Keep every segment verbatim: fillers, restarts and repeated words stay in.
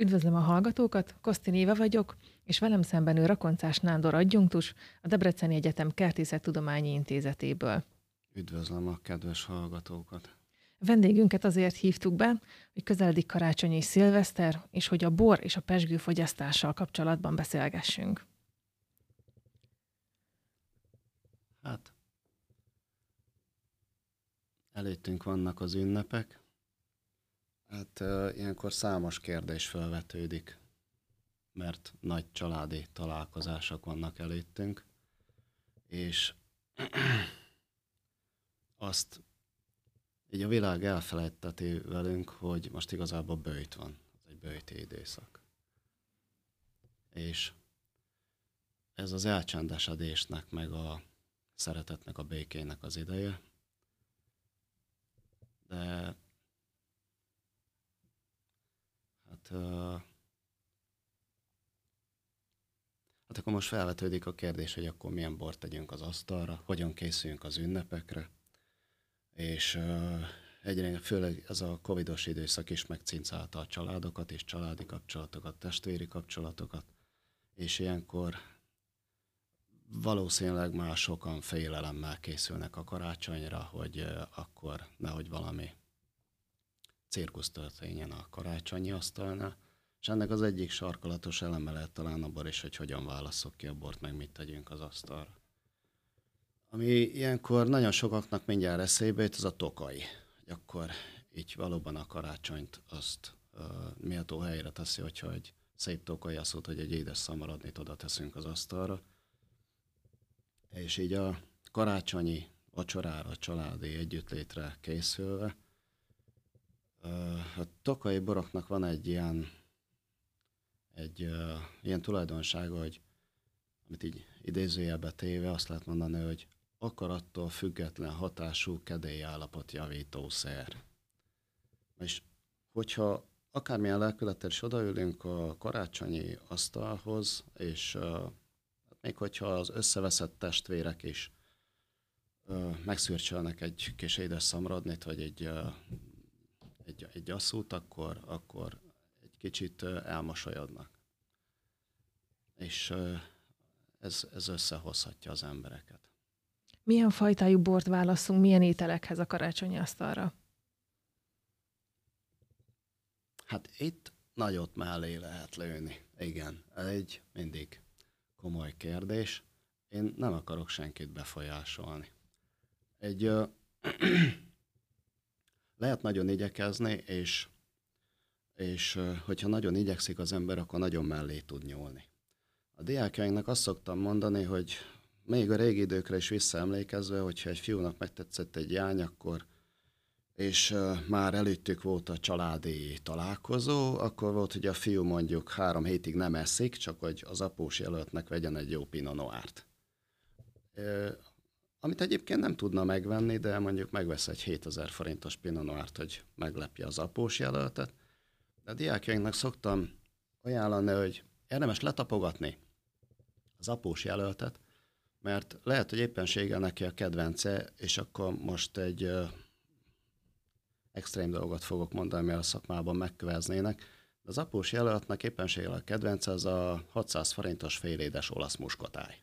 Üdvözlöm a hallgatókat, Koszti Éva vagyok, és velem szemben ő Rakonczás Nándor adjunktus, a Debreceni Egyetem Kertészettudományi Intézetéből. Üdvözlöm a kedves hallgatókat! Vendégünket azért hívtuk be, hogy közeledik karácsony és szilveszter, és hogy a bor és a pezsgő fogyasztással kapcsolatban beszélgessünk. Hát, előttünk vannak az ünnepek. Hát ilyenkor számos kérdés felvetődik, mert nagy családi találkozások vannak előttünk, és azt így a világ elfelejteti velünk, hogy most igazából böjt van, ez egy böjti időszak. És ez az elcsendesedésnek, meg a szeretetnek, a békének az ideje, de hát akkor most felvetődik a kérdés, hogy akkor milyen bort tegyünk az asztalra, hogyan készüljünk az ünnepekre, és egyre főleg ez a covidos időszak is megcincálta a családokat, és családi kapcsolatokat, testvéri kapcsolatokat, és ilyenkor valószínűleg már sokan félelemmel készülnek a karácsonyra, hogy akkor nehogy valami cirkusz történjen a karácsonyi asztalnál, és ennek az egyik sarkalatos eleme lehet talán a bor is, hogy hogyan válasszuk ki a bort, meg mit tegyünk az asztalra. Ami ilyenkor nagyon sokaknak mindjárt eszébe jut, ez a tokai. Akkor így valóban a karácsonyt azt uh, méltó helyre teszi, hogyha egy szép tokai asszót, hogy egy édes szamaradnit oda teszünk az asztalra. És így a karácsonyi vacsorára, családi együttlétre készülve, a tokai boroknak van egy ilyen, egy, uh, ilyen tulajdonsága, hogy, amit így idézőjelbe téve azt lehet mondani, hogy akarattól független hatású kedélyi állapot javító szer. És hogyha akármilyen lelkülettel is odaülünk a karácsonyi asztalhoz, és uh, még hogyha az összeveszett testvérek is uh, megszürcsölnek egy kis édes szamradnit, vagy egy uh, Egy, egy asszút, akkor, akkor egy kicsit elmosolyodnak. És ez, ez összehozhatja az embereket. Milyen fajtájú bort válasszunk, milyen ételekhez a karácsonyi asztalra? Hát itt nagyot mellé lehet lőni. Igen, ez egy mindig komoly kérdés. Én nem akarok senkit befolyásolni. Egy... Ö... Lehet nagyon igyekezni, és, és hogyha nagyon igyekszik az ember, akkor nagyon mellé tud nyúlni. A diákjainknak azt szoktam mondani, hogy még a régi időkre is visszaemlékezve, hogyha egy fiúnak megtetszett egy jány, akkor, és már előttük volt a családi találkozó, akkor volt, hogy a fiú mondjuk három hétig nem eszik, csak hogy az após jelöltnek vegyen egy jó pinot noirt. Amit egyébként nem tudna megvenni, de mondjuk megvesz egy hétezer forintos pinot noirt, hogy meglepje az após jelöltet. De a diákjainknak szoktam ajánlani, hogy érdemes letapogatni az após jelöltet, mert lehet, hogy éppenséggel neki a kedvence, és akkor most egy ö, extrém dolgot fogok mondani, mert a szakmában megköveznének. De az após jelöltnek éppenséggel a kedvence az a hatszáz forintos félédes olasz muskotály.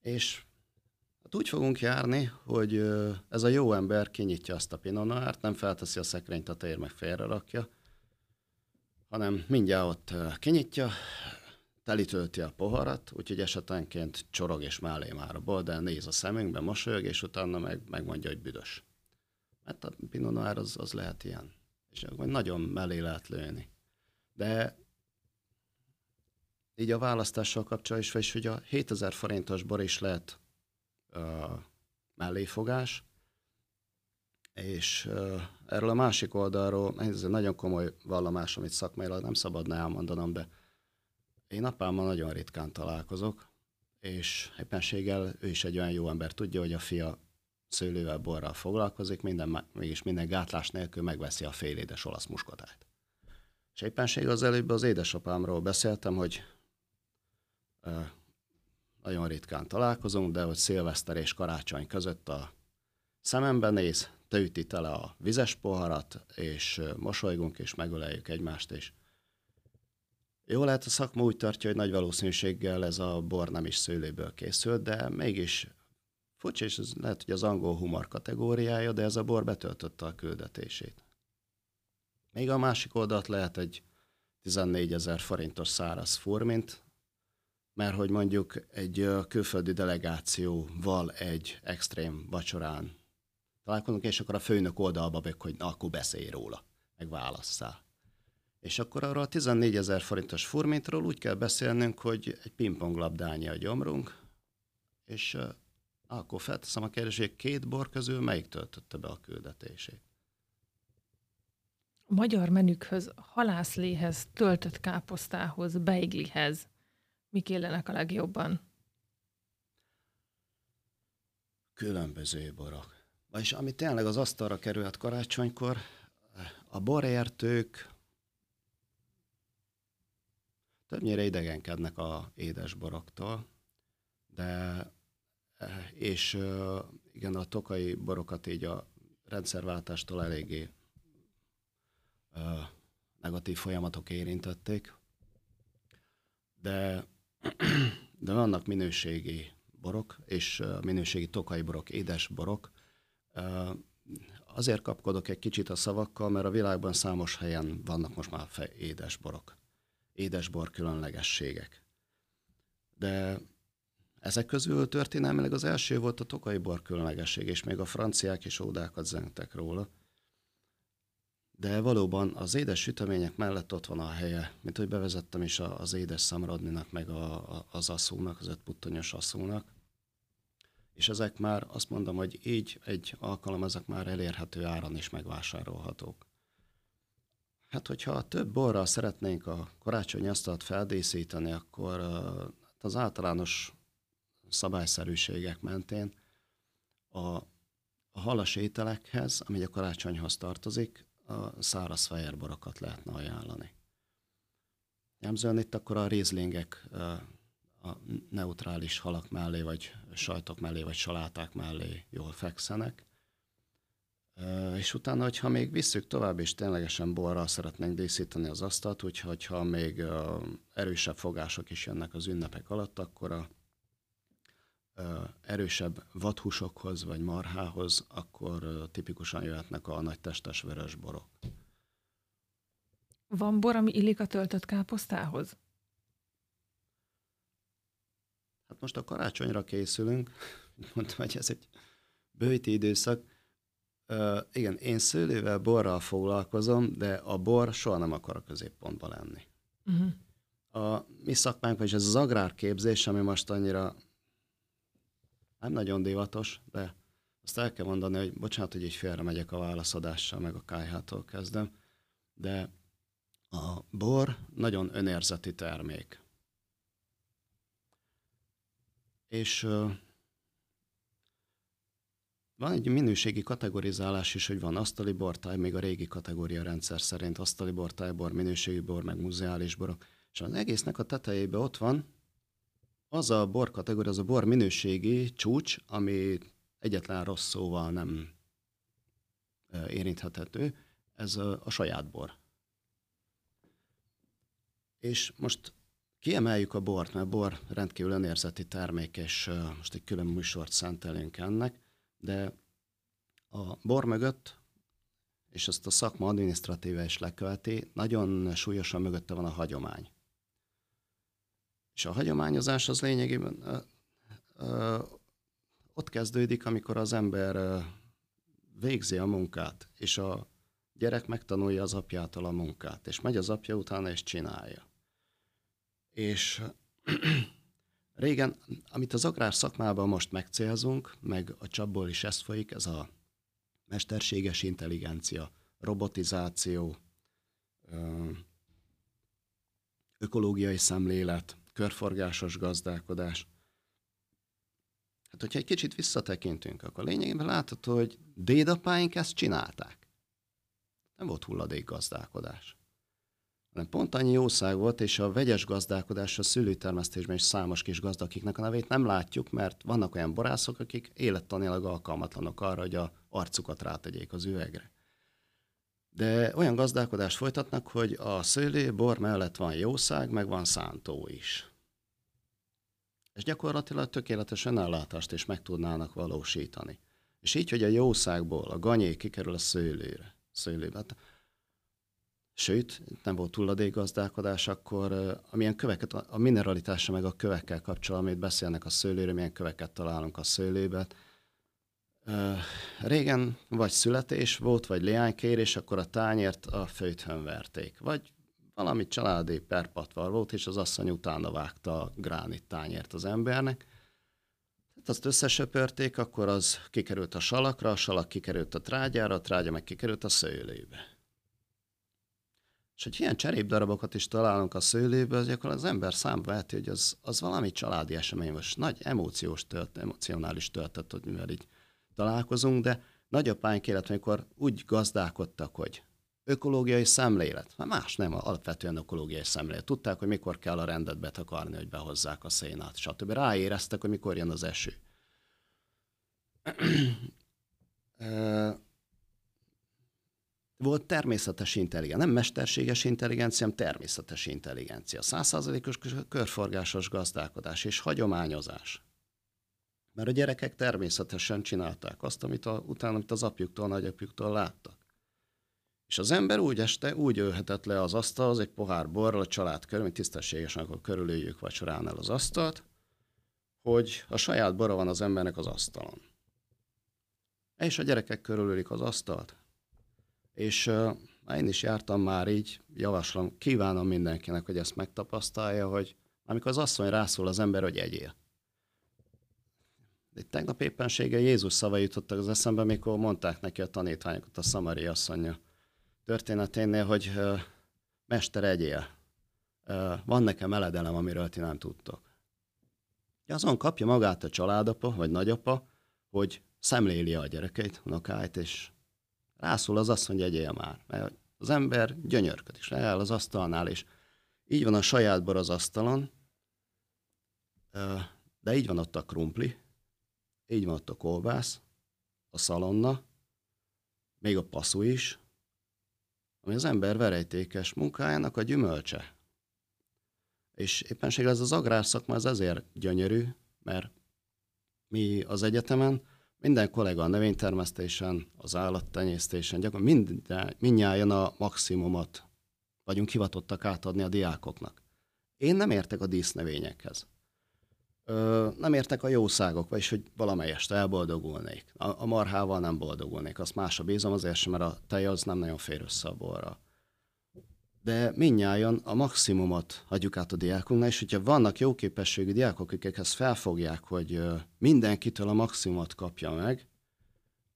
És hát úgy fogunk járni, hogy ez a jó ember kinyitja azt a pinot noirt, nem felteszi a szekrényt a tér, meg félrerakja, hanem mindjárt ott kinyitja, telítölti a poharat, úgyhogy esetenként csorog és mellé már a bol, de néz a szemünkbe, mosolyog, és utána meg, megmondja, hogy büdös. Mert a pinot noir az, az lehet ilyen, és akkor nagyon mellé lehet lőni. De így a választással kapcsolatban is, hogy a hétezer forintos bor is lehet Uh, melléfogás, és uh, erről a másik oldalról, ez egy nagyon komoly vallomás, amit szakmailag nem szabadna elmondanom, de én apámmal nagyon ritkán találkozok, és éppenséggel ő is egy olyan jó ember, tudja, hogy a fia szőlővel, borral foglalkozik, minden, mégis minden gátlás nélkül megveszi a félédes olasz muskotályt. És éppenség az előbb az édesapámról beszéltem, hogy uh, nagyon ritkán találkozunk, de hogy szilveszter és karácsony között a szemembe néz, te üti tele a vizes poharat, és mosolygunk, és megöleljük egymást, és jó lehet, a szakma úgy tartja, hogy nagy valószínűséggel ez a bor nem is szőlőből készült, de mégis furcsa, és ez lehet, hogy az angol humor kategóriája, de ez a bor betöltötte a küldetését. Még a másik oldalt lehet egy tizennégyezer forintos száraz furmint, mert hogy mondjuk egy külföldi delegációval egy extrém vacsorán találkozunk, és akkor a főnök oldalba meg, hogy na, akkor beszélj róla, meg válasszál. És akkor arra a tizennégyezer forintos furmintról úgy kell beszélnünk, hogy egy pingponglabdányi a gyomrunk, és uh, akkor felteszem a kérdést, hogy két bor közül melyik töltötte be a küldetését? Magyar menükhöz, halászléhez, töltött káposztához, beiglihez mik illenek a legjobban? Különböző borok. És ami tényleg az asztalra került karácsonykor, a borértők többnyire idegenkednek a édesboroktól, de és igen, a tokai borokat így a rendszerváltástól eléggé ö, negatív folyamatok érintették, de, de vannak minőségi borok, és minőségi tokai borok, édesborok. Azért kapkodok egy kicsit a szavakkal, mert a világban számos helyen vannak most már édesborok, édesbor különlegességek. De ezek közül történelmileg az első volt a tokai bor különlegesség, és még a franciák is ódákat zengtek róla. De valóban az édes sütemények mellett ott van a helye, mint hogy bevezettem is az édes szamradninak, meg a, a, az aszúnak, az ötputtonyos aszúnak. És ezek már, azt mondom, hogy így egy alkalom, ezek már elérhető áron is megvásárolhatók. Hát, hogyha több borral szeretnénk a karácsonyi asztalt feldíszíteni, akkor az általános szabályszerűségek mentén a, a halas ételekhez, ami a karácsonyhoz tartozik, a száraz fehér borokat lehetne ajánlani. Jellemzően itt akkor a rézlingek, a neutrális halak mellé, vagy sajtok mellé, vagy saláták mellé jól fekszenek. És utána, hogyha még visszük tovább, és ténylegesen borral szeretnénk díszíteni az asztalt, úgyhogy ha még erősebb fogások is jönnek az ünnepek alatt, akkor a erősebb vadhúsokhoz, vagy marhához, akkor tipikusan jöhetnek a nagy testes vörös borok. Van bor, ami illik a töltött káposztához? Hát most a karácsonyra készülünk, mondtam, hogy ez egy bőti időszak. Ö, igen, én szőlővel, borral foglalkozom, de a bor soha nem akar a középpontba lenni. Uh-huh. A mi szakmánk, vagyis ez az agrárképzés, ami most annyira nem nagyon divatos, de azt el kell mondani, hogy bocsánat, hogy így félre megyek a válaszadással, meg a ká hától kezdem, de a bor nagyon önérzeti termék. És uh, van egy minőségi kategorizálás is, hogy van asztali bortály, még a régi kategória rendszer szerint asztali bortálybor, minőségi bor, meg muzeális borok. És az egésznek a tetejében ott van az a bor kategória, az a bor minőségi csúcs, ami egyetlen rossz szóval nem uh, érinthethető, ez a, a saját bor. És most kiemeljük a bort, mert bor rendkívül önérzeti termék, és most egy külön műsort szentelünk ennek, de a bor mögött, és ezt a szakma adminisztratíve is leköveti, nagyon súlyosan mögötte van a hagyomány. És a hagyományozás az lényegében ö, ö, ott kezdődik, amikor az ember ö, végzi a munkát, és a gyerek megtanulja az apjától a munkát, és megy az apja utána, és csinálja. És régen, amit az agrár szakmában most megcélzunk, meg a csapból is ez folyik, ez a mesterséges intelligencia, robotizáció, ökológiai szemlélet, körforgásos gazdálkodás. Hát, hogyha egy kicsit visszatekintünk, akkor lényegében látható, hogy dédapáink ezt csinálták. Nem volt hulladék gazdálkodás. hanem pont annyi jószág volt, és a vegyes gazdálkodás a szülőtermesztésben is számos kis gazdakiknek a nevét nem látjuk, mert vannak olyan borászok, akik élettanilag alkalmatlanok arra, hogy a arcukat rátegyék az üvegre. De olyan gazdálkodást folytatnak, hogy a szőlő, bor mellett van jószág, meg van szántó is. És gyakorlatilag tökéletes önellátást is meg tudnának valósítani. És így, hogy a jószágból a ganyé kikerül a szőlőre, szőlőbe. Sőt, nem volt hulladékgazdálkodás, akkor amilyen köveket, a mineralitása meg a kövekkel kapcsolatban, amit beszélnek a szőlőről, milyen köveket találunk a szőlőben. Régen vagy születés volt, vagy leánykérés, akkor a tányért a főthön verték. Vagy valami családi perpatvar volt, és az asszony utána vágta a gránit tányért az embernek. Hát azt összesöpörték, akkor az kikerült a salakra, a salak kikerült a trágyára, a trágya meg kikerült a szőlőbe. És hogy ilyen cserépdarabokat is találunk a szőlőből, az gyakorlatilag az ember számba veheti, hogy az, az valami családi esemény, most nagy emóciós tört, emocionális töltet, hogy mivel így találkozunk, de nagyapánk élet, amikor úgy gazdálkodtak, hogy ökológiai szemlélet, már más nem, alapvetően ökológiai szemlélet. Tudták, hogy mikor kell a rendet betakarni, hogy behozzák a szénát, stb. Ráéreztek, hogy mikor jön az eső. Volt természetes intelligencia, nem mesterséges intelligencia, hanem természetes intelligencia. száz százalékos körforgásos gazdálkodás és hagyományozás. Mert a gyerekek természetesen csinálták azt, amit a, utána amit az apjuktól, nagyapjuktól láttak. És az ember úgy este, úgy ölhetett le az asztalhoz egy pohár borral a család körül, mint tisztességesen, akkor körülöljük vacsoránál az asztalt, hogy a saját bora van az embernek az asztalon. És a gyerekek körülölik az asztalt. És uh, én is jártam már így, javaslom, kívánom mindenkinek, hogy ezt megtapasztalja, hogy amikor az asszony rászól az ember, hogy egyél. De tegnap éppenséggel Jézus szavai jutottak az eszembe, mikor mondták neki a tanítványokat a szamari asszonya történeténél, hogy uh, mester, egyél. Uh, van nekem eledelem, amiről ti nem tudtok. Azon kapja magát a családapa, vagy nagyapa, hogy szemléli a gyerekeit, unokáit, és rászól az asszony, hogy egyél már, mert az ember gyönyörköd is, leáll az asztalnál, és így van a saját bor az asztalon, de így van ott a krumpli, így van ott a kolbász, a szalonna, még a passzú is, ami az ember verejtékes munkájának a gyümölcse. És éppenséggel ez az agrárszakma ez ezért gyönyörű, mert mi az egyetemen, minden kolléga a növénytermesztésen, az állattenyésztésen, gyakorlatilag mindnyájan a maximumot vagyunk hivatottak átadni a diákoknak. Én nem értek a dísznövényekhez. Ö, nem értek a jószágok, vagyis hogy valamelyest elboldogulnék. A, a marhával nem boldogulnék, azt másra bízom azért sem, mert a tej az nem nagyon fér össze a borra. De mindnyájan a maximumot adjuk át a diákunknak, és hogyha vannak jó képességű diákok, akik ezt felfogják, hogy mindenkitől a maximumot kapja meg,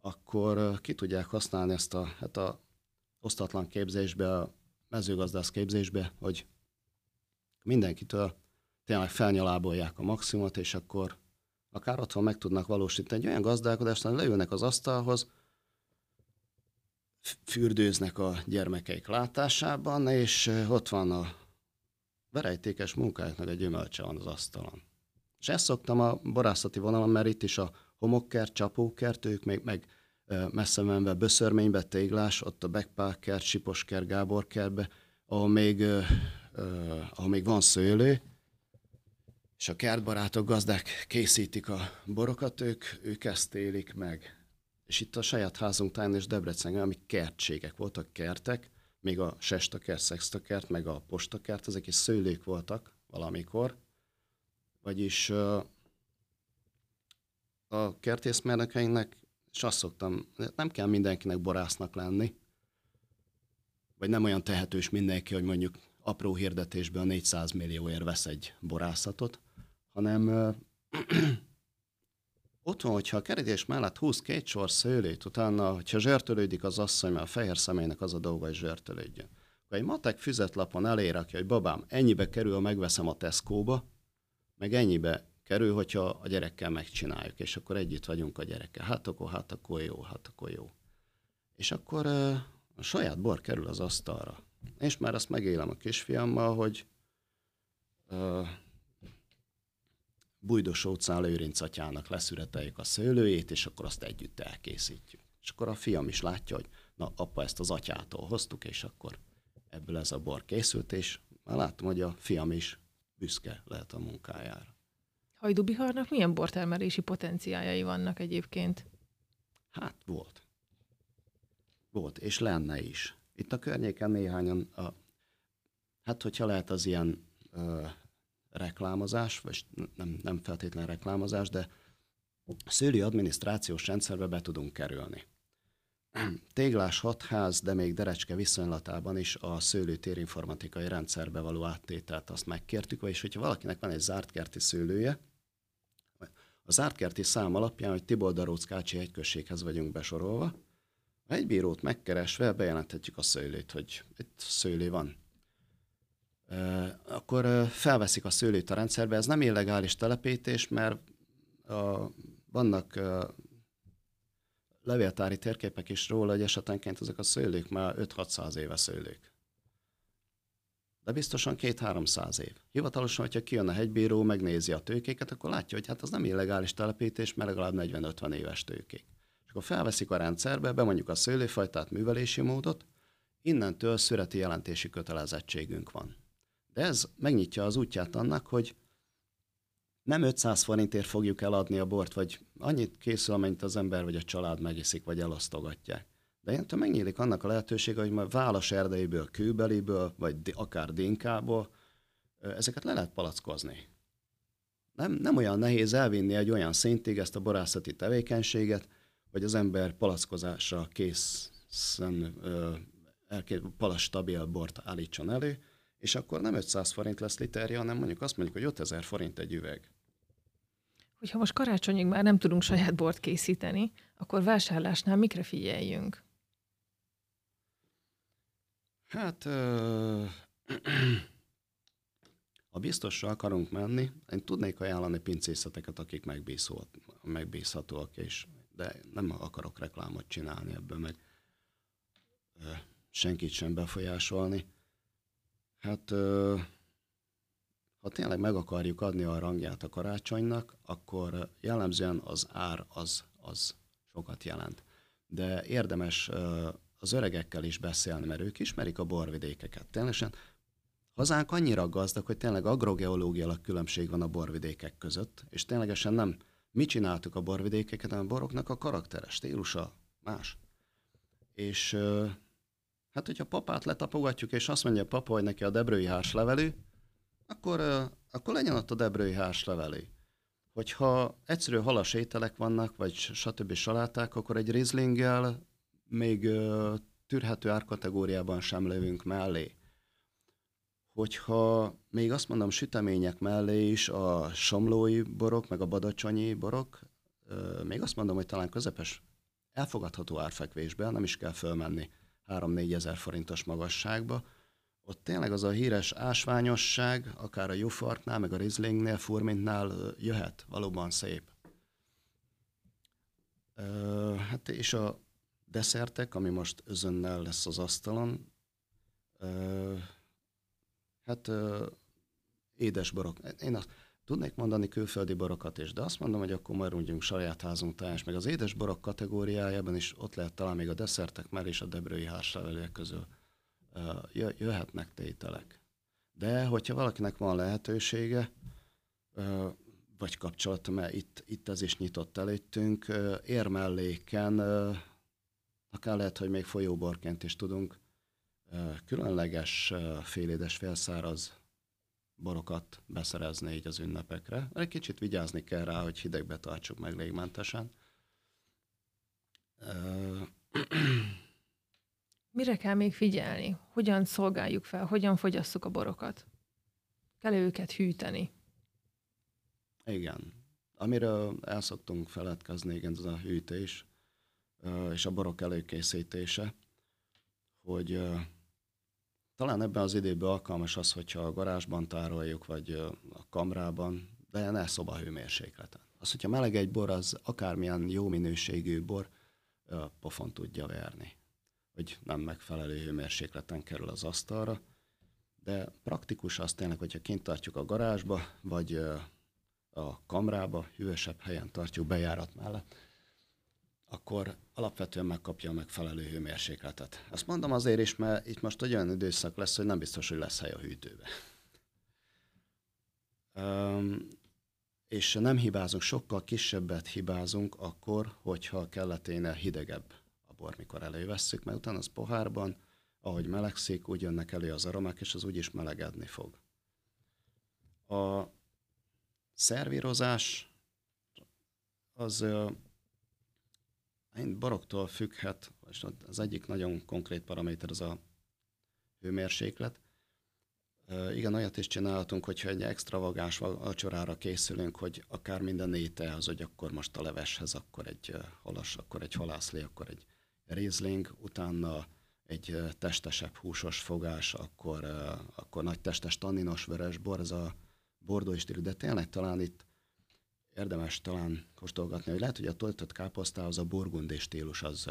akkor ki tudják használni ezt a, hát a osztatlan képzésbe, a mezőgazdász képzésbe, hogy mindenkitől tényleg felnyalábolják a maximumot, és akkor akár otthon meg tudnak valósítani egy olyan gazdálkodást, hogy leülnek az asztalhoz, fürdőznek a gyermekeik látásában, és ott van a verejtékes munkájuknak a gyümölcse van az asztalon. És ezt szoktam a borászati vonalon, mert itt is a homokkert, csapókert, ők még meg messze menve Böszörménybe, téglás, ott a backpacker, Siposker, Gáborkertbe, ahol még, ahol még van szőlő, és a kertbarátok, gazdák készítik a borokat, ők, ők ezt élik meg. És itt a saját házunk táján és Debrecenben, amik kertségek voltak, kertek, még a sestakert, sextakert, meg a postakert, ezek is szőlők voltak valamikor. Vagyis a kertészmérnökeinknek, és azt szoktam, nem kell mindenkinek borásznak lenni, vagy nem olyan tehetős mindenki, hogy mondjuk apró hirdetésből négyszáz millióért vesz egy borászatot, hanem... Otthon, hogyha a kerítés mellett húz két sor szőlőt, utána, hogyha zsörtölődik az asszony, mert a fehér személynek az a dolga, hogy zsörtölődjön. Ha egy matek füzetlapon elérakja, hogy babám, ennyibe kerül, ha megveszem a Tesco-ba, meg ennyibe kerül, hogyha a gyerekkel megcsináljuk, és akkor együtt vagyunk a gyerekkel. Hát akkor, hát akkor jó, hát akkor jó. És akkor uh, a saját bor kerül az asztalra. És már azt megélem a kisfiammal, hogy uh, Bújdosócán Lőrinc atyának leszüreteljük a szőlőjét, és akkor azt együtt elkészítjük. És akkor a fiam is látja, hogy na, apa, ezt az atyától hoztuk, és akkor ebből ez a bor készült, és már látom, hogy a fiam is büszke lehet a munkájára. Hajdú-Biharnak milyen bortermelési potenciáljai vannak egyébként? Hát volt. Volt, és lenne is. Itt a környéken néhányan, a, hát hogyha lehet az ilyen ö, reklámozás, vagy nem, nem feltétlen reklámozás, de szőlő adminisztrációs rendszerbe be tudunk kerülni. Téglás hatház, de még Derecske viszonylatában is a szőlő térinformatikai rendszerbe való áttételt azt megkértük, vagyis hogyha valakinek van egy zártkerti szőlője, a zártkerti szám alapján, hogy Tibolda Róczkácsi hegyközséghez vagyunk besorolva, egy bírót megkeresve bejelenthetjük a szőlőt, hogy itt szőlő van. E, akkor felveszik a szőlőt a rendszerbe, ez nem illegális telepítés, mert a, vannak a, levéltári térképek is róla, hogy esetenként ezek a szőlők már öt-hatszáz éve szőlők. De biztosan két-háromszáz év. Hivatalosan, hogyha kijön a hegybíró, megnézi a tőkéket, akkor látja, hogy hát az nem illegális telepítés, mert legalább negyven-ötven éves tőkék. És akkor felveszik a rendszerbe, bemondjuk a szőlőfajtát, művelési módot, innentől szüreti jelentési kötelezettségünk van. De ez megnyitja az útját annak, hogy nem ötszáz forintért fogjuk eladni a bort, vagy annyit készül, amennyit az ember vagy a család megiszik, vagy elosztogatják. De ilyentől megnyílik annak a lehetősége, hogy majd válasz erdeiből, kőbeliből, vagy akár dinkából, ezeket le lehet palackozni. Nem, nem olyan nehéz elvinni egy olyan szintig ezt a borászati tevékenységet, hogy az ember palackozásra készen palastabil bort állítson elő, és akkor nem ötszáz forint lesz literje, hanem mondjuk azt mondjuk, hogy ötezer forint egy üveg. Hogyha most karácsonyig már nem tudunk saját bort készíteni, akkor vásárlásnál mikre figyeljünk? Hát a biztosra akarunk menni. Én tudnék ajánlani pincészeteket, akik megbízhatóak, és, de nem akarok reklámot csinálni ebből, meg senkit sem befolyásolni. Hát, ha tényleg meg akarjuk adni a rangját a karácsonynak, akkor jellemzően az ár az, az sokat jelent. De érdemes az öregekkel is beszélni, mert ők ismerik a borvidékeket. Ténylegesen hazánk annyira gazdag, hogy tényleg agrogeológiailag különbség van a borvidékek között, és ténylegesen nem mi csináltuk a borvidékeket, hanem a boroknak a karakteres stílusa más. És... hát, hogyha papát letapogatjuk, és azt mondja a papa, hogy neki a debrői hárslevelű, akkor, akkor legyen ott a debrői hárslevelű. Hogyha egyszerű halas ételek vannak, vagy stb. Saláták, akkor egy rizlinggel még tűrhető árkategóriában sem lövünk mellé. Hogyha még azt mondom, sütemények mellé is a somlói borok, meg a badacsonyi borok, még azt mondom, hogy talán közepes elfogadható árfekvésben nem is kell fölmenni három-négyezer forintos magasságba. Ott tényleg az a híres ásványosság, akár a Jufartnál, meg a Rieslingnél, Furmintnál jöhet, valóban szép. E, hát és a desszertek, ami most özönnel lesz az asztalon, e, hát e, édes borok. Én azt tudnék mondani külföldi borokat is, de azt mondom, hogy akkor majd mondjunk saját házunk táján, meg az édes borok kategóriájában is ott lehet talán még a desszertek már és a debrői hárslevelőek közül jöhetnek tételek. De hogyha valakinek van lehetősége, vagy kapcsolat, mert itt, itt ez is nyitott előttünk, érmelléken, akár lehet, hogy még folyóborként is tudunk különleges félédes, félszáraz borokat beszerezni így az ünnepekre. Egy kicsit vigyázni kell rá, hogy hidegbe tartsuk meg légmentesen. Mire kell még figyelni? Hogyan szolgáljuk fel? Hogyan fogyasszuk a borokat? Kell őket hűteni? Igen. Amiről el szoktunk feledkezni, igen, ez a hűtés és a borok előkészítése, hogy talán ebben az időben alkalmas az, hogyha a garázsban tároljuk, vagy a kamrában, de ne szobahőmérsékleten. Az, hogyha meleg egy bor, az akármilyen jó minőségű bor pofon tudja verni. hogy nem megfelelő hőmérsékleten kerül az asztalra. De praktikus az tényleg, hogyha kint tartjuk a garázsba, vagy a kamrába, hűvösebb helyen tartjuk bejárat mellett, akkor alapvetően megkapja a megfelelő hőmérsékletet. Azt mondom azért is, mert itt most egy olyan időszak lesz, hogy nem biztos, hogy lesz hely a hűtőbe. Um, és nem hibázunk, sokkal kisebbet hibázunk akkor, hogyha kelleténél hidegebb a bor, mikor elővesszük, mert utána az pohárban, ahogy melegszik, úgy jönnek elő az aromák, és az úgyis melegedni fog. A szervírozás az én boroktól függhet, és az egyik nagyon konkrét paraméter az a hőmérséklet. Igen, olyat is csinálhatunk, hogyha egy extravagáns vacsorára készülünk, hogy akár minden ételhez, hogy akkor most a leveshez, akkor egy halas, akkor egy halászlé, akkor egy rézling, utána egy testesebb húsos fogás, akkor, akkor nagy testes tanninos vörös bor, ez a bordói stílű, de tényleg talán itt érdemes talán kóstolgatni, hogy lehet, hogy a töltött káposztához a burgundi stílus az,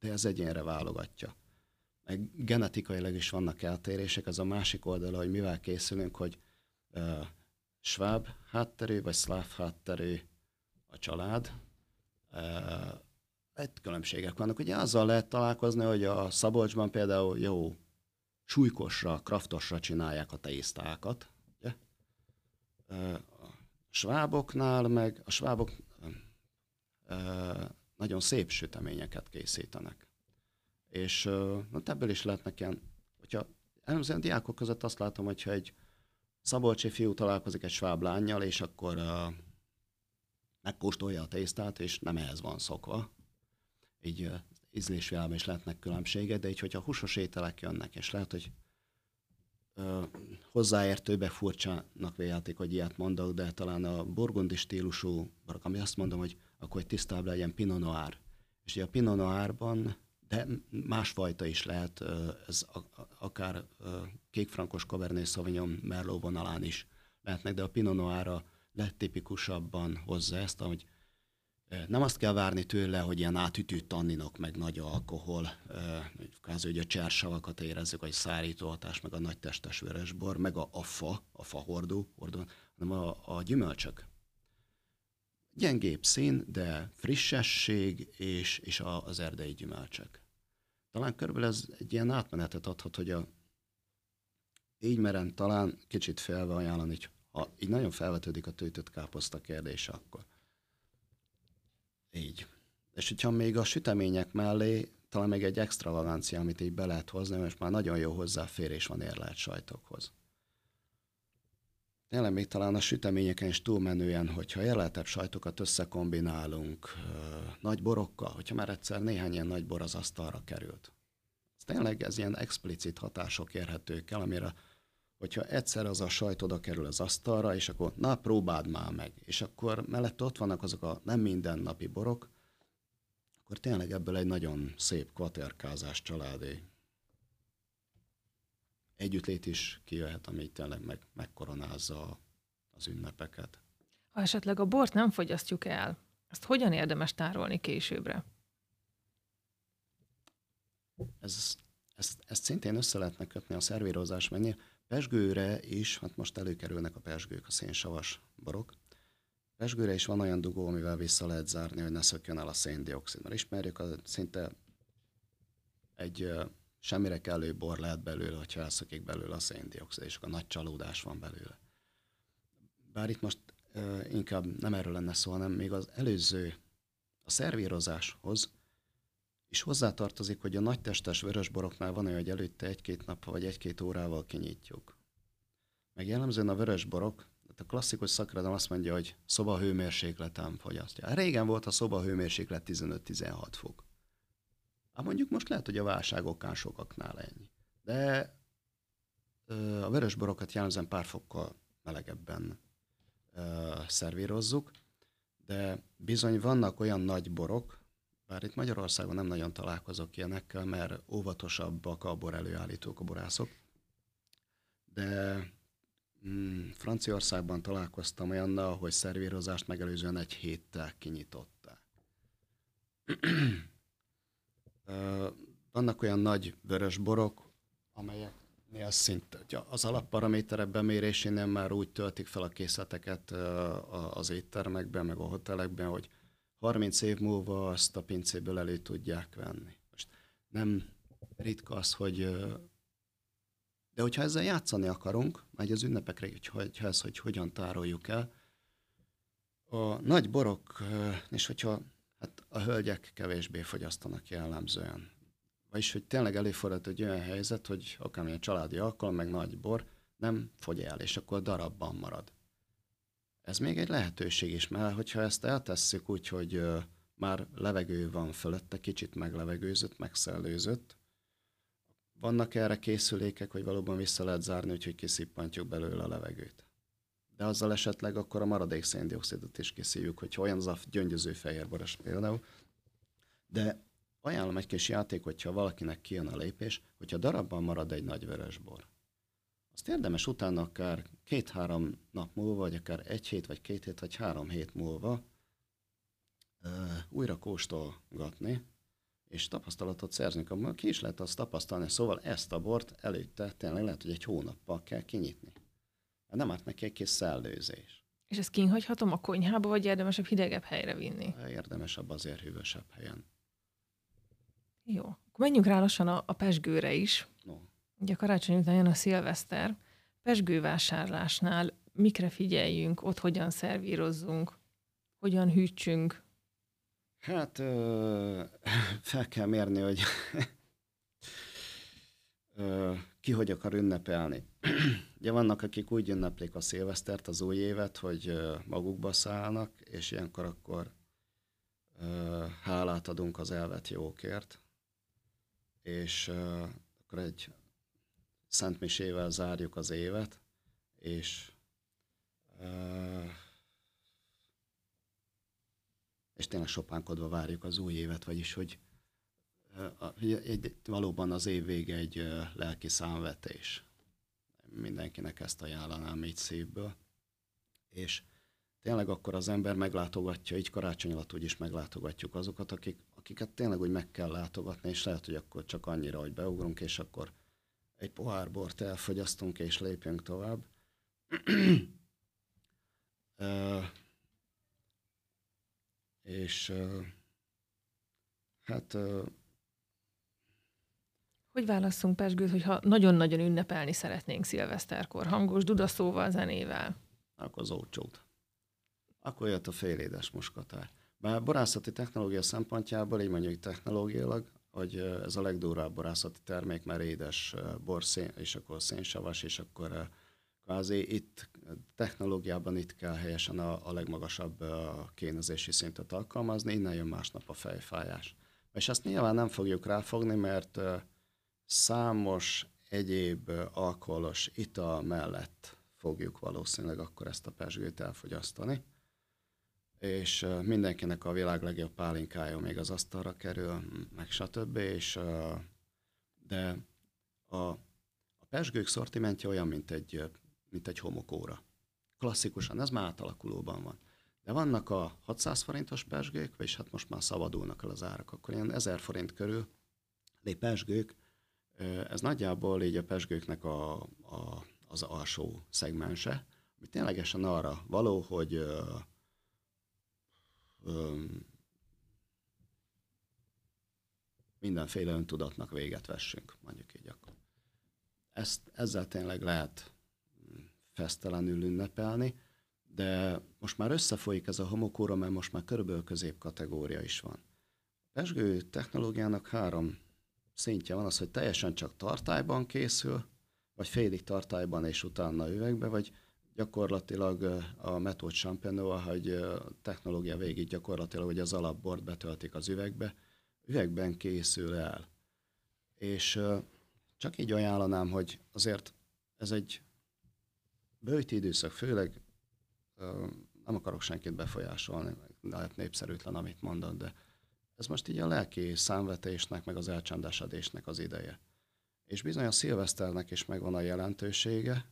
de ez egyénre válogatja. Meg genetikailag is vannak eltérések, az a másik oldala, hogy mivel készülünk, hogy uh, sváb hátterű vagy szláv hátterű a család. Uh, egy különbségek vannak. Ugye azzal lehet találkozni, hogy a Szabolcsban például jó súlykosra, kraftosra csinálják a tésztákat. Ugye? Uh, a sváboknál meg a svábok uh, nagyon szép süteményeket készítenek. És na, ebből is lehetnek ilyen, hogyha előzően diákok között azt látom, hogyha egy szabolcsi fiú találkozik egy sváb lánnyal, és akkor uh, megkóstolja a tésztát, és nem ehhez van szokva. Így uh, ízlésvilágban is lehetnek különbségek, de így, hogyha húsos ételek jönnek, és lehet, hogy uh, hozzáértőbe furcsának vélték, hogy ilyet mondok, de talán a burgundi stílusú, ami azt mondom, hogy akkor hogy tisztább legyen pinot noir. És ugye a pinot noirban de másfajta is lehet, ez akár kékfrankos Cabernet Sauvignon Merlot vonalán is lehetnek, de a Pinot Noir-ra legtipikusabban hozza ezt, hogy nem azt kell várni tőle, hogy ilyen átütő tanninok, meg nagy alkohol, kvázi, hogy a csersavakat érezzük, vagy szárító hatás, meg a nagy testes vörösbor, meg a, a fa, a fa hordó, hordó hanem a, a gyümölcsök. Gyengébb szín, de frissesség és, és a, az erdei gyümölcsök. Talán körülbelül ez egy ilyen átmenetet adhat, hogy a, így merem talán kicsit felve ajánlani, ha így nagyon felvetődik a töltött káposzta kérdése, akkor így. És hogyha még a sütemények mellé talán még egy extravagancia, amit így be lehet hozni, mert már nagyon jó hozzáférés van érlelt sajtokhoz. Tényleg még talán a süteményeken is túlmenően, hogyha jelentebb sajtokat összekombinálunk nagy borokkal, hogyha már egyszer néhány ilyen nagy bor az asztalra került. Ez tényleg ez ilyen explicit hatások érhetők el, amire, hogyha egyszer az a sajt oda kerül az asztalra, és akkor na, próbáld már meg, és akkor mellett ott vannak azok a nem mindennapi borok, akkor tényleg ebből egy nagyon szép kvaterkázás családi együttlét is kijöhet, ami tényleg meg, megkoronázza az ünnepeket. Ha esetleg a bort nem fogyasztjuk el, ezt hogyan érdemes tárolni későbbre? Ez, ezt, ezt szintén össze lehetne kötni a szervírozás mennyire. Pezsgőre is, hát most előkerülnek a pezsgők, a szénsavas borok. Pezsgőre is van olyan dugó, amivel vissza lehet zárni, hogy ne szökjön el a széndioxid. Mert ismerjük, az szinte egy... semmire kellő bor lehet belőle, hogyha elszökik belőle a széndioxid, és akkor nagy csalódás van belőle. Bár itt most ö, inkább nem erről lenne szó, hanem még az előző, a szervírozáshoz is hozzátartozik, hogy a nagy testes vörösboroknál van olyan, hogy előtte egy-két nap vagy egy-két órával kinyitjuk. Meg jellemzően a vörösborok, a klasszikus szakradalom azt mondja, hogy szobahőmérsékleten fogyasztja. Régen volt a szobahőmérséklet tizenöt-tizenhat fok. Hát mondjuk most lehet, hogy a válságokán sokaknál ennyi. De ö, a vörösborokat jellemzően pár fokkal melegebben ö, szervírozzuk, de bizony vannak olyan nagy borok, bár itt Magyarországon nem nagyon találkozok ilyenekkel, mert óvatosabbak a bor előállítók, a borászok, de mm, Franciaországban találkoztam olyannal, hogy szervírozást megelőzően egy héttel kinyitották. Vannak olyan nagy vörös borok, amelyeknél szint az alapparaméterek bemérésénél már úgy töltik fel a készleteket az éttermekben, meg a hotelekben, hogy harminc év múlva azt a pincéből elő tudják venni. Most nem ritka az, hogy... De hogyha ezzel játszani akarunk, majd az ünnepekre, hogyha ez, hogy hogyan tároljuk el, a nagy borok, és hogyha hát a hölgyek kevésbé fogyasztanak jellemzően. Vagyis, hogy tényleg előfordult egy olyan helyzet, hogy akármilyen családi alkalom, meg nagy bor nem fogy el, és akkor darabban marad. Ez még egy lehetőség is, mert hogyha ezt eltesszük úgy, hogy már levegő van fölötte, kicsit meglevegőzött, megszellőzött, vannak erre készülékek, hogy valóban vissza lehet zárni, úgyhogy kiszippantjuk belőle a levegőt. De azzal esetleg akkor a maradék széndioxidot is kiszívjuk, hogy olyan az a gyöngyöző fehérboros például. De ajánlom egy kis játék, hogyha valakinek kijön a lépés, hogyha darabban marad egy nagy vörösbor. Azt érdemes utána akár két-három nap múlva, vagy akár egy hét, vagy két hét, vagy három hét múlva uh, újra kóstolgatni, és tapasztalatot szerzünk, abban ki is lehet azt tapasztalni, szóval ezt a bort előtte tényleg lehet, hogy egy hónappal kell kinyitni. Nem árt neki egy kis szellőzés. És ezt kínhagyhatom a konyhába, vagy érdemesebb hidegebb helyre vinni? Érdemesebb azért hűvösebb helyen. Jó. Akkor menjünk rá lassan a, a pezsgőre is. No. Ugye karácsony után jön a szilveszter. Pezsgővásárlásnál mikre figyeljünk, ott hogyan szervírozzunk, hogyan hűtsünk? Hát ö, fel kell mérni, hogy ö, ki hogy akar ünnepelni. Ugye vannak, akik úgy ünneplik a szilvesztert, az új évet, hogy magukba szállnak, és ilyenkor akkor ö, hálát adunk az elvett jókért, és ö, akkor egy szentmisével zárjuk az évet, és ö, és tényleg sopánkodva várjuk az új évet, vagyis, hogy egy, valóban az év vége egy lelki számvetés. Mindenkinek ezt ajánlanám így szívből. És tényleg akkor az ember meglátogatja, így karácsony alatt úgyis meglátogatjuk azokat, akik, akiket tényleg úgy meg kell látogatni, és lehet, hogy akkor csak annyira, hogy beugrunk, és akkor egy pohár bort elfogyasztunk, és lépjünk tovább. uh, és uh, hát... Uh, Hogy válasszunk pezsgőt, hogyha nagyon-nagyon ünnepelni szeretnénk szilveszterkor? Hangos dudaszóval, zenével? Akkor az olcsót. Akkor jött a félédes muskotály. Bár borászati technológia szempontjából, így mondjuk technológiailag, hogy ez a legdurvább borászati termék, mert édes bor, szén, és akkor szénsavas, és akkor kvázi itt technológiában itt kell helyesen a, a legmagasabb kénezési szintet alkalmazni, innen jön másnap a fejfájás. És ezt nyilván nem fogjuk ráfogni, mert számos egyéb alkoholos ital mellett fogjuk valószínűleg akkor ezt a pezsgőt elfogyasztani, és mindenkinek a világ legjobb pálinkája még az asztalra kerül, meg stb. És, de a, a pezsgők szortimentje olyan, mint egy, mint egy homokóra. Klasszikusan, ez már átalakulóban van. De vannak a hatszáz forintos pezsgők, és hát most már szabadulnak el az árak, akkor ilyen ezer forint körül lép pezsgők. Ez nagyjából így a pezsgőknek a, a, az alsó szegmense, ami ténylegesen arra való, hogy ö, ö, mindenféle öntudatnak véget vessünk, mondjuk így akkor. Ezt, ezzel tényleg lehet fesztelenül ünnepelni, de most már összefolyik ez a homokóra, mert most már körülbelül középkategória is van. A pezsgő technológiának három szintje van az, hogy teljesen csak tartályban készül, vagy félig tartályban és utána üvegbe, vagy gyakorlatilag a metód champenoa, hogy technológia végig gyakorlatilag, hogy az alapbort betöltik az üvegbe, üvegben készül el. És csak így ajánlanám, hogy azért ez egy bőti időszak, főleg nem akarok senkit befolyásolni, lehet népszerűtlen, amit mondod, de ez most így a lelki számvetésnek, meg az elcsendesedésnek az ideje. És bizony a szilveszternek is megvan a jelentősége,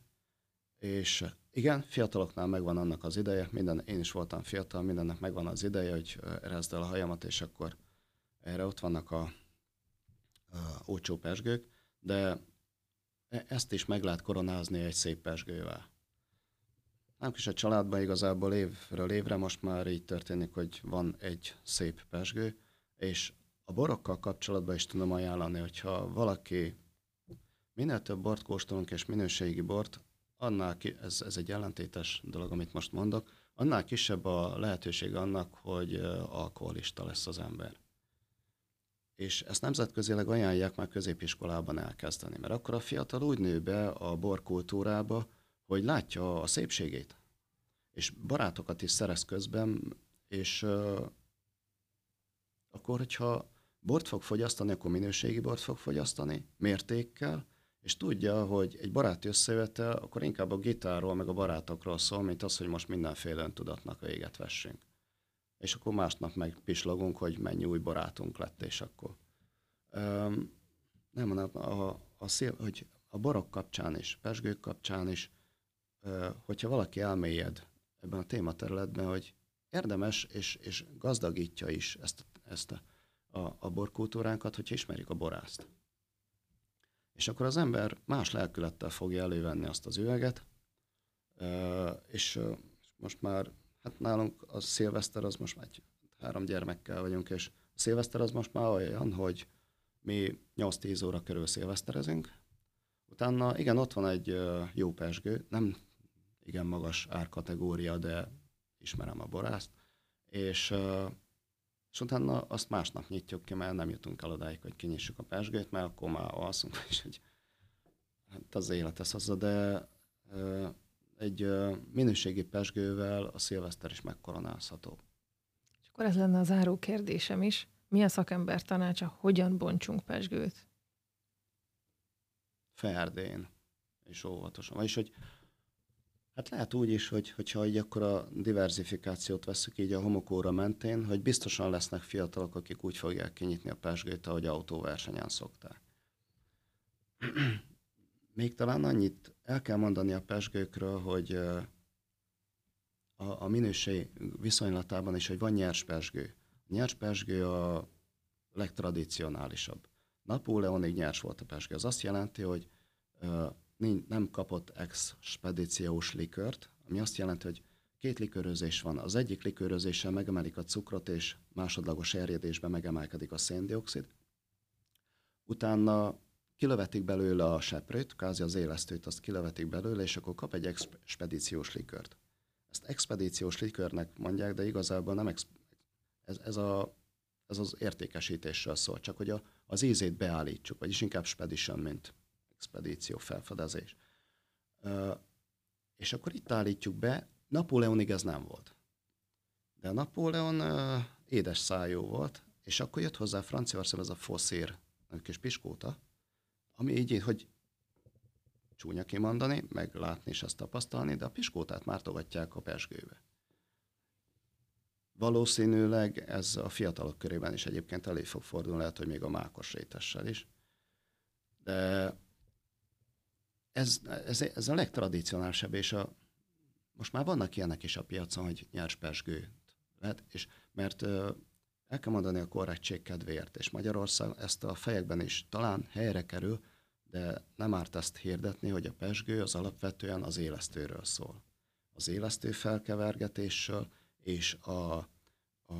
és igen, fiataloknál megvan annak az ideje, minden, én is voltam fiatal, mindennek megvan az ideje, hogy rezd el a hajamat, és akkor erre ott vannak a olcsó pezsgők, de ezt is meg lehet koronázni egy szép pezsgővel. Nálunk is a családban igazából évről évre most már így történik, hogy van egy szép pezsgő, és a borokkal kapcsolatban is tudom ajánlani, hogyha valaki minél több bort kóstolunk és minőségi bort, annál ki, ez, ez egy ellentétes dolog, amit most mondok, annál kisebb a lehetőség annak, hogy alkoholista lesz az ember. És ezt nemzetközileg ajánlják már középiskolában elkezdeni, mert akkor a fiatal úgy nő be a borkultúrába, hogy látja a szépségét, és barátokat is szerez közben, és euh, akkor, hogyha bort fog fogyasztani, akkor minőségi bort fog fogyasztani, mértékkel, és tudja, hogy egy baráti összejövetel, akkor inkább a gitárról, meg a barátokról szól, mint az, hogy most mindenféle öntudatnak véget vessünk. És akkor másnap megpislogunk, hogy mennyi új barátunk lett, és akkor. Üm, nem mondom, a, a szél, hogy a borok kapcsán is, pezsgők kapcsán is, hogyha valaki elmélyed ebben a tématerületben, hogy érdemes és, és gazdagítja is ezt, ezt a, a, a borkultúránkat, hogyha ismerik a borászt. És akkor az ember más lelkülettel fogja elővenni azt az üveget, és most már, hát nálunk a szilveszter az most már három gyermekkel vagyunk, és a szilveszter az most már olyan, hogy mi nyolc-tíz óra körül szilveszterezünk, utána igen, ott van egy jó pezsgő, nem igen magas árkategória, de ismerem a borászt, és, és utána azt másnap nyitjuk ki, mert nem jutunk el odáig, hogy kinyissuk a pezsgőt, mert akkor már alszunk, és hogy hát az élet ez hozzá, de egy minőségi pezsgővel a szilveszter is megkoronázható. És akkor ez lenne a záró kérdésem is. Mi a szakember tanácsa, hogyan bontsunk pezsgőt? Ferdén, és óvatosan. Vagyis, hogy hát lehet úgy is, hogy, hogyha így akkor a diverzifikációt veszük így a homokóra mentén, hogy biztosan lesznek fiatalok, akik úgy fogják kinyitni a pezsgőt, ahogy autóversenyen szokták. Még talán annyit el kell mondani a pezsgőkről, hogy a, a minőség viszonylatában is, hogy van nyers pezsgő. A nyers pezsgő a legtradicionálisabb. Napóleonig nyers volt a pezsgő. Ez azt jelenti, hogy uh, nem kapott expedíciós likört, ami azt jelenti, hogy két likörözés van. Az egyik likörözéssel megemelik a cukrot, és másodlagos erjedésben megemelkedik a széndioxid. Utána kilövetik belőle a seprőt, kvázi az élesztőt, azt kilövetik belőle, és akkor kap egy expedíciós likört. Ezt expedíciós likörnek mondják, de igazából nem exp- ez, ez a... ez az értékesítésről szól, csak hogy a, az ízét beállítsuk, vagyis inkább spedition, mint expedíció, felfedezés. Ö, és akkor itt állítjuk be, Napóleonig ez nem volt. De a Napóleon ö, édes szájú volt, és akkor jött hozzá Franciaországban ez a foszír, egy kis piskóta, ami így, hogy csúnya kimondani, meg látni és ezt tapasztalni, de a piskótát már togatják a pezsgőbe. Valószínűleg ez a fiatalok körében is egyébként elő fog fordulni, lehet, hogy még a mákos rétessel is. De ez, ez, ez a legtradicionálisabb, és a, most már vannak ilyenek is a piacon, hogy nyers pezsgőt lehet, és mert el kell mondani a korrektség kedvéért, és Magyarország ezt a fejekben is talán helyre kerül, de nem árt ezt hirdetni, hogy a pezsgő az alapvetően az élesztőről szól. Az élesztő felkevergetéssel, és a, a,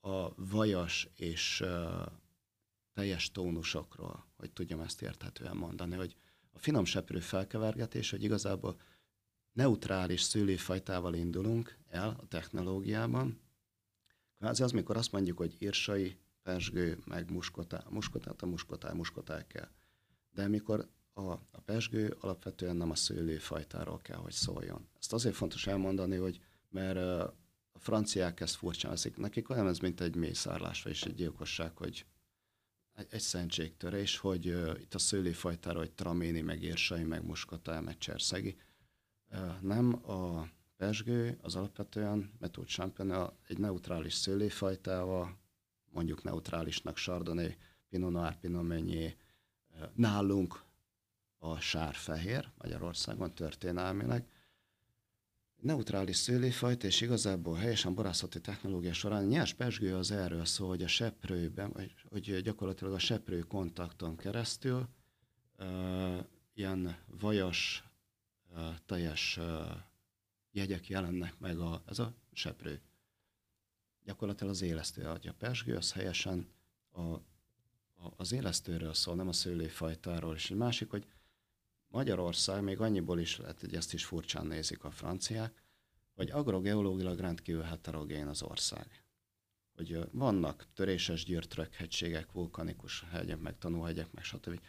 a vajas és a teljes tónusokról, hogy tudjam ezt érthetően mondani, hogy a finom seprő felkevergetés, hogy igazából neutrális szőlőfajtával indulunk el a technológiában. Kvázi az, mikor azt mondjuk, hogy írsai, pezsgő, meg muskotály, muskotát a muskotály, muskotály kell. De mikor a, a pezsgő alapvetően nem a szőlőfajtáról kell, hogy szóljon. Ezt azért fontos elmondani, hogy mert a franciák ezt furcsán veszik. Nekik olyan ez, mint egy mészárlás, és egy gyilkosság, hogy egy, egy szentségtörés, hogy uh, itt a szőlőfajtára, hogy traméni, meg érsai, meg muskotály, meg cserszegi. Uh, nem a pezsgő, az alapvetően, mert úgy champagne, egy neutrális szőlőfajtával, mondjuk neutrálisnak chardonnay, pinot noir, pinot meunier, uh, nálunk a sárfehér, Magyarországon történelmileg, Neutrális szőlőfajta, és igazából helyesen borászati technológia során nyers pezsgő az erről szól, hogy a seprőben, hogy gyakorlatilag a seprő kontakton keresztül uh, ilyen vajas, uh, teljes uh, jegyek jelennek meg, a, ez a seprő. Gyakorlatilag az élesztő adja. A pezsgő az helyesen a, a, az élesztőről szól, nem a szőlőfajtáról. És egy másik, hogy Magyarország még annyiból is lehet, hogy ezt is furcsán nézik a franciák, hogy agrogeológilag rendkívül heterogén az ország. Hogy vannak töréses gyűrtrökhegységek, vulkanikus hegyek, meg tanúhegyek, meg stb.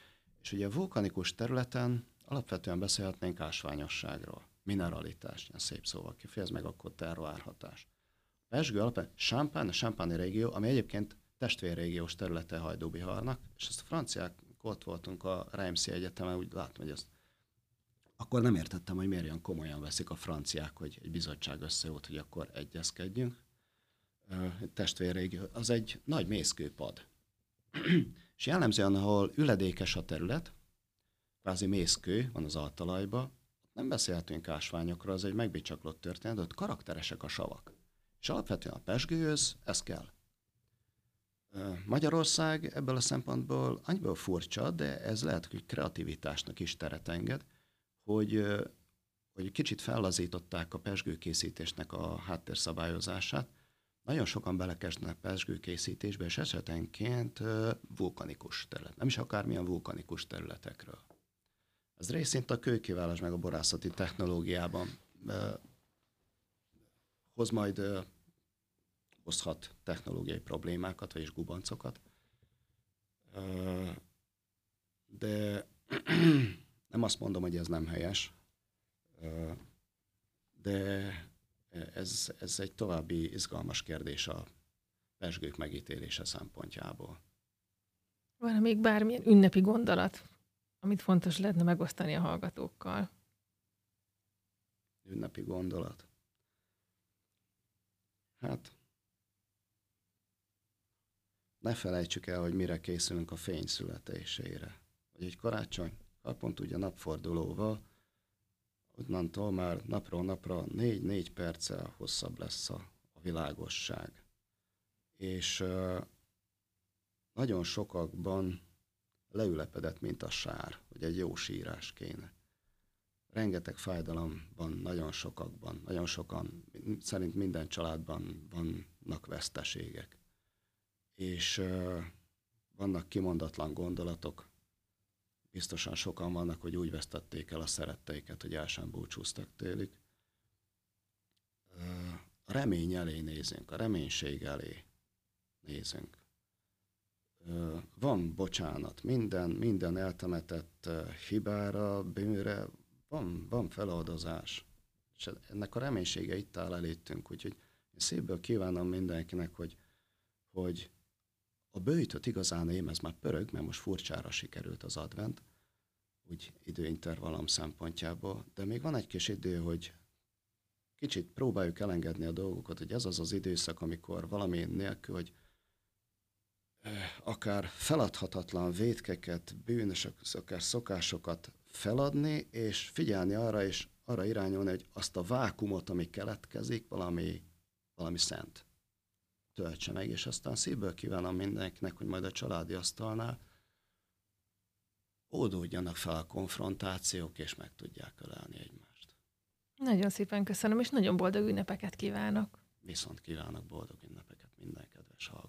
És ugye a vulkanikus területen alapvetően beszélhetnénk ásványosságról, mineralitás, ilyen szép szóval kifejez, meg akkor terroárhatás. A pezsgő alapvetően Champagne, a Champagne régió, ami egyébként testvérrégiós területe Hajdú-Biharnak, és ezt a franciák, ott voltunk a Reimsi Egyetemen, úgy látom, hogy ezt akkor nem értettem, hogy miért olyan komolyan veszik a franciák, hogy egy bizottság összeült, hogy akkor egyezkedjünk. Testvérrégió, az egy nagy mészkőpad. És jellemzően, ahol üledékes a terület, kvázi mészkő van az altalajban, nem beszélhetünk ásványokra, az egy megbicsaklott történet, ott karakteresek a savak. És alapvetően a pezsgőhöz ez kell. Magyarország ebből a szempontból annyiból furcsa, de ez lehet, hogy kreativitásnak is teret enged, hogy, hogy kicsit fellazították a pezsgőkészítésnek a háttérszabályozását. Nagyon sokan belekezdenek pezsgőkészítésbe, és esetenként vulkanikus terület, nem is akármilyen vulkanikus területekről. Ez részint a kőkiválás meg a borászati technológiában hoz majd hozhat technológiai problémákat, vagyis gubancokat. De nem azt mondom, hogy ez nem helyes, de ez, ez egy további izgalmas kérdés a pezsgők megítélése szempontjából. Van még bármilyen ünnepi gondolat, amit fontos lehetne megosztani a hallgatókkal? Ünnepi gondolat? Hát... Ne felejtsük el, hogy mire készülünk a fény születésére. Hogy egy karácsony, pont ugye napfordulóval, onnantól már napról napra négy-négy perccel hosszabb lesz a, a világosság. És euh, nagyon sokakban leülepedett, mint a sár, hogy egy jó sírás kéne. Rengeteg fájdalom van nagyon sokakban, nagyon sokan, szerint minden családban vannak veszteségek. És uh, vannak kimondatlan gondolatok, biztosan sokan vannak, hogy úgy vesztették el a szeretteiket, hogy el sem búcsúztak tőlük. Uh, a remény elé nézünk, a reménység elé nézünk. Uh, van bocsánat, minden, minden eltemetett uh, hibára, bűnre, van, van feloldozás. És ennek a reménysége itt áll előttünk, úgyhogy én szívből kívánom mindenkinek, hogy, hogy a böjtöt igazán én, ez már pörög, mert most furcsára sikerült az advent, úgy időintervallum szempontjából, de még van egy kis idő, hogy kicsit próbáljuk elengedni a dolgokat, hogy ez az az időszak, amikor valami nélkül, hogy akár feladhatatlan vétkeket, bűnös, akár szokásokat feladni, és figyelni arra, és arra irányulni, hogy azt a vákumot, ami keletkezik, valami, valami szent töltse meg, és aztán szívből kívánom mindenkinek, hogy majd a családi asztalnál ódódjanak fel a konfrontációk, és meg tudják ölelni egymást. Nagyon szépen köszönöm, és nagyon boldog ünnepeket kívánok. Viszont kívánok boldog ünnepeket minden kedves hallgatóknak.